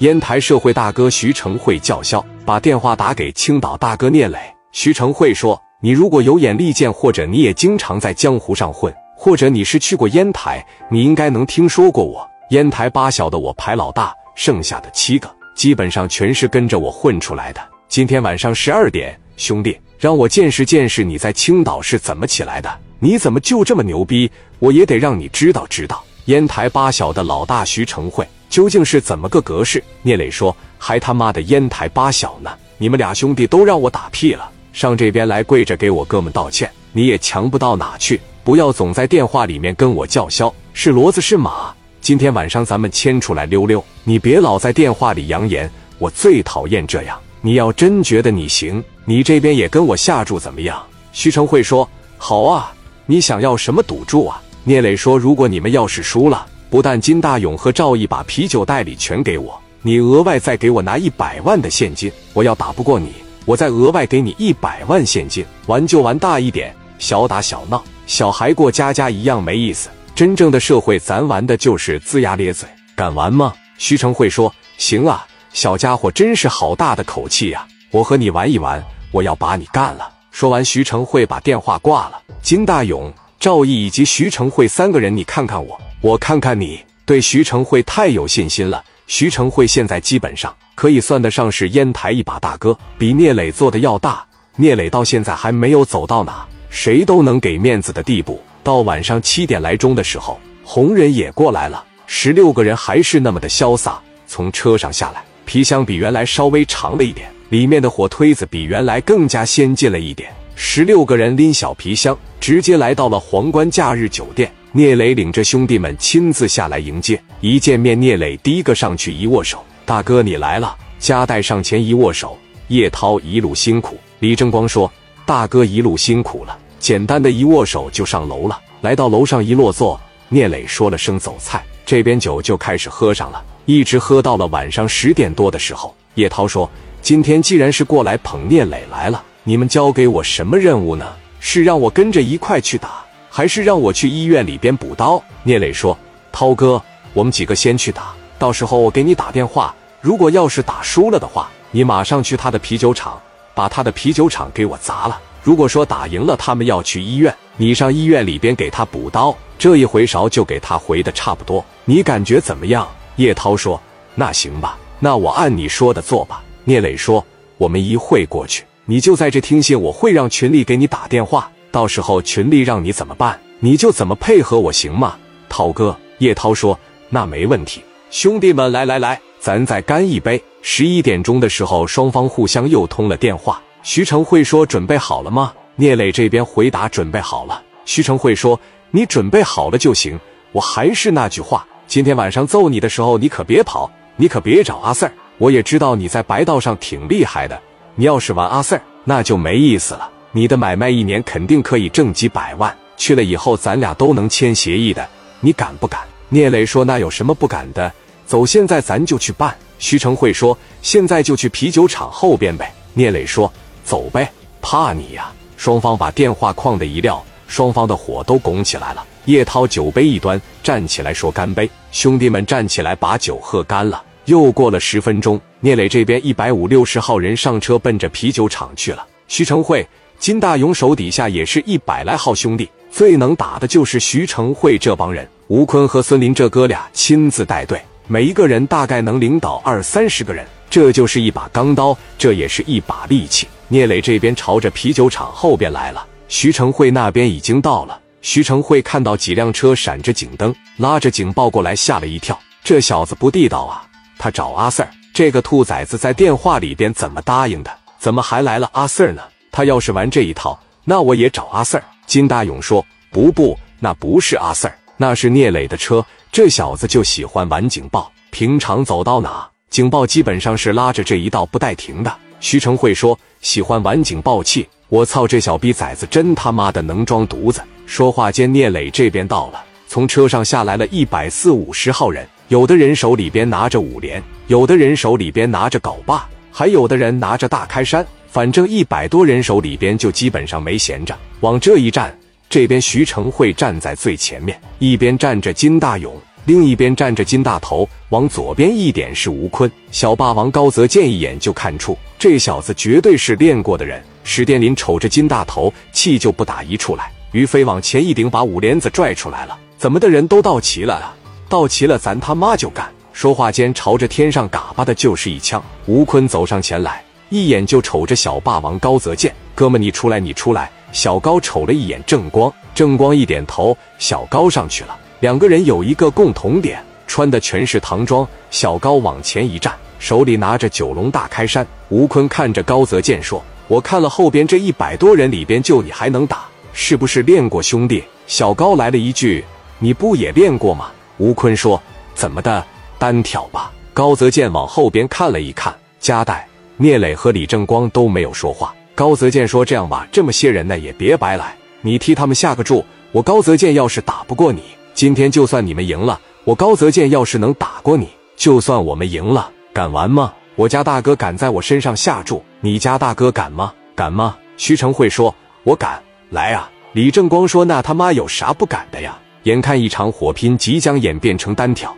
烟台社会大哥徐成慧叫嚣，把电话打给青岛大哥聂磊。徐成慧说：“你如果有眼力见，或者你也经常在江湖上混，或者你是去过烟台，你应该能听说过我。烟台八小的我排老大，剩下的7个基本上全是跟着我混出来的。今天晚上12点，兄弟，让我见识见识你在青岛是怎么起来的。你怎么就这么牛逼？我也得让你知道知道。”烟台八小的老大徐成慧究竟是怎么个格式？聂磊说：“还他妈的烟台八小呢！你们俩兄弟都让我打屁了，上这边来跪着给我哥们道歉，你也强不到哪去。不要总在电话里面跟我叫嚣，是骡子是马。今天晚上咱们牵出来溜溜，你别老在电话里扬言，我最讨厌这样。你要真觉得你行，你这边也跟我下注怎么样？”徐成慧说：“好啊，你想要什么赌注啊？”聂磊说：“如果你们要是输了，不但金大勇和赵毅把啤酒袋里全给我，你额外再给我拿100万的现金。我要打不过你，我再额外给你100万现金。玩就玩大一点，小打小闹，小孩过家家一样没意思。真正的社会，咱玩的就是龇牙咧嘴，敢玩吗？”徐成慧说：“行啊，小家伙真是好大的口气呀！我和你玩一玩，我要把你干了。”说完，徐成慧把电话挂了。金大勇、赵毅以及徐成慧3个人，你看看我，我看看你，对徐成慧太有信心了。徐成慧现在基本上可以算得上是烟台一把大哥，比聂磊做的要大。聂磊到现在还没有走到哪谁都能给面子的地步。到晚上7点来钟的时候，红人也过来了，16个人还是那么的潇洒。从车上下来，皮箱比原来稍微长了一点，里面的火推子比原来更加先进了一点。16个人拎小皮箱，直接来到了皇冠假日酒店。聂磊领着兄弟们亲自下来迎接。一见面，聂磊第一个上去一握手：“大哥，你来了。”加代上前一握手：“叶涛，一路辛苦。”李正光说：“大哥，一路辛苦了。”简单的一握手就上楼了。来到楼上一落座，聂磊说了声走菜，这边酒就开始喝上了，一直喝到了晚上10点多的时候。叶涛说：“今天既然是过来捧聂磊来了，你们交给我什么任务呢？是让我跟着一块去打，还是让我去医院里边补刀？”聂磊说：“涛哥，我们几个先去打，到时候我给你打电话。如果要是打输了的话，你马上去他的啤酒厂，把他的啤酒厂给我砸了。如果说打赢了，他们要去医院，你上医院里边给他补刀。这一回勺就给他回的差不多，你感觉怎么样？”叶涛说：“那行吧，那我按你说的做吧。”聂磊说：“我们一会过去，你就在这听信，我会让群力给你打电话，到时候群力让你怎么办，你就怎么配合我，行吗？涛哥。”叶涛说：“那没问题。兄弟们，来来来，咱再干一杯。”11点钟的时候，双方互相又通了电话。徐成慧说：“准备好了吗？”聂磊这边回答：“准备好了。”徐成慧说：“你准备好了就行，我还是那句话，今天晚上揍你的时候，你可别跑，你可别找阿 Sir。 我也知道你在白道上挺厉害的，你要是玩阿 Sir 那就没意思了，你的买卖一年肯定可以挣几百万，去了以后咱俩都能签协议的，你敢不敢？”聂磊说：“那有什么不敢的，走，现在咱就去办。”徐成慧说：“现在就去啤酒厂后边呗。”聂磊说：“走呗，怕你呀？”双方把电话框的一撂，双方的火都拱起来了。叶涛酒杯一端，站起来说：“干杯！”兄弟们站起来把酒喝干了。又过了10分钟，聂磊这边150、160号人上车奔着啤酒厂去了。徐成慧、金大勇手底下也是100来号兄弟，最能打的就是徐成慧这帮人。吴坤和孙林这哥俩亲自带队，每一个人大概能领导20、30个人。这就是一把钢刀，这也是一把利器。聂磊这边朝着啤酒厂后边来了，徐成慧那边已经到了。徐成慧看到几辆车闪着警灯，拉着警报过来，吓了一跳，这小子不地道啊！他找阿 Sir， 这个兔崽子在电话里边怎么答应的？怎么还来了阿 Sir 呢？他要是玩这一套，那我也找阿 Sir。金大勇说：“不，那不是阿 Sir， 那是聂磊的车。这小子就喜欢玩警报，平常走到哪，警报基本上是拉着这一道不带停的。”徐成慧说：“喜欢玩警报器，我操，这小逼崽子真他妈的能装犊子。”说话间，聂磊这边到了，从车上下来了140、150号人。有的人手里边拿着5连，有的人手里边拿着镐把，还有的人拿着大开山，反正100多人手里边就基本上没闲着。往这一站，这边徐成慧站在最前面，一边站着金大勇，另一边站着金大头，往左边一点是吴坤。小霸王高泽健一眼就看出这小子绝对是练过的人。史殿林瞅着金大头，气就不打一处来。于飞往前一顶，把五连子拽出来了。怎么的人都到齐了啊？到齐了咱他妈就干！说话间朝着天上嘎巴的就是一枪。吴坤走上前来，一眼就瞅着小霸王高泽健，哥们你出来你出来。小高瞅了一眼正光，正光一点头，小高上去了。两个人有一个共同点，穿的全是唐装。小高往前一站，手里拿着九龙大开山。吴坤看着高泽健说，我看了后边这100多人里边就你还能打，是不是练过兄弟？小高来了一句，你不也练过吗？吴坤说，怎么的，单挑吧。高泽健往后边看了一看，加代、聂磊和李正光都没有说话。高泽健说，这样吧，这么些人呢也别白来，你替他们下个注。我高泽健要是打不过你，今天就算你们赢了，我高泽健要是能打过你，就算我们赢了，敢玩吗？我家大哥敢在我身上下注，你家大哥敢吗？敢吗？徐成会说，我敢，来啊。李正光说，那他妈有啥不敢的呀？眼看一场火拼即将演变成单挑，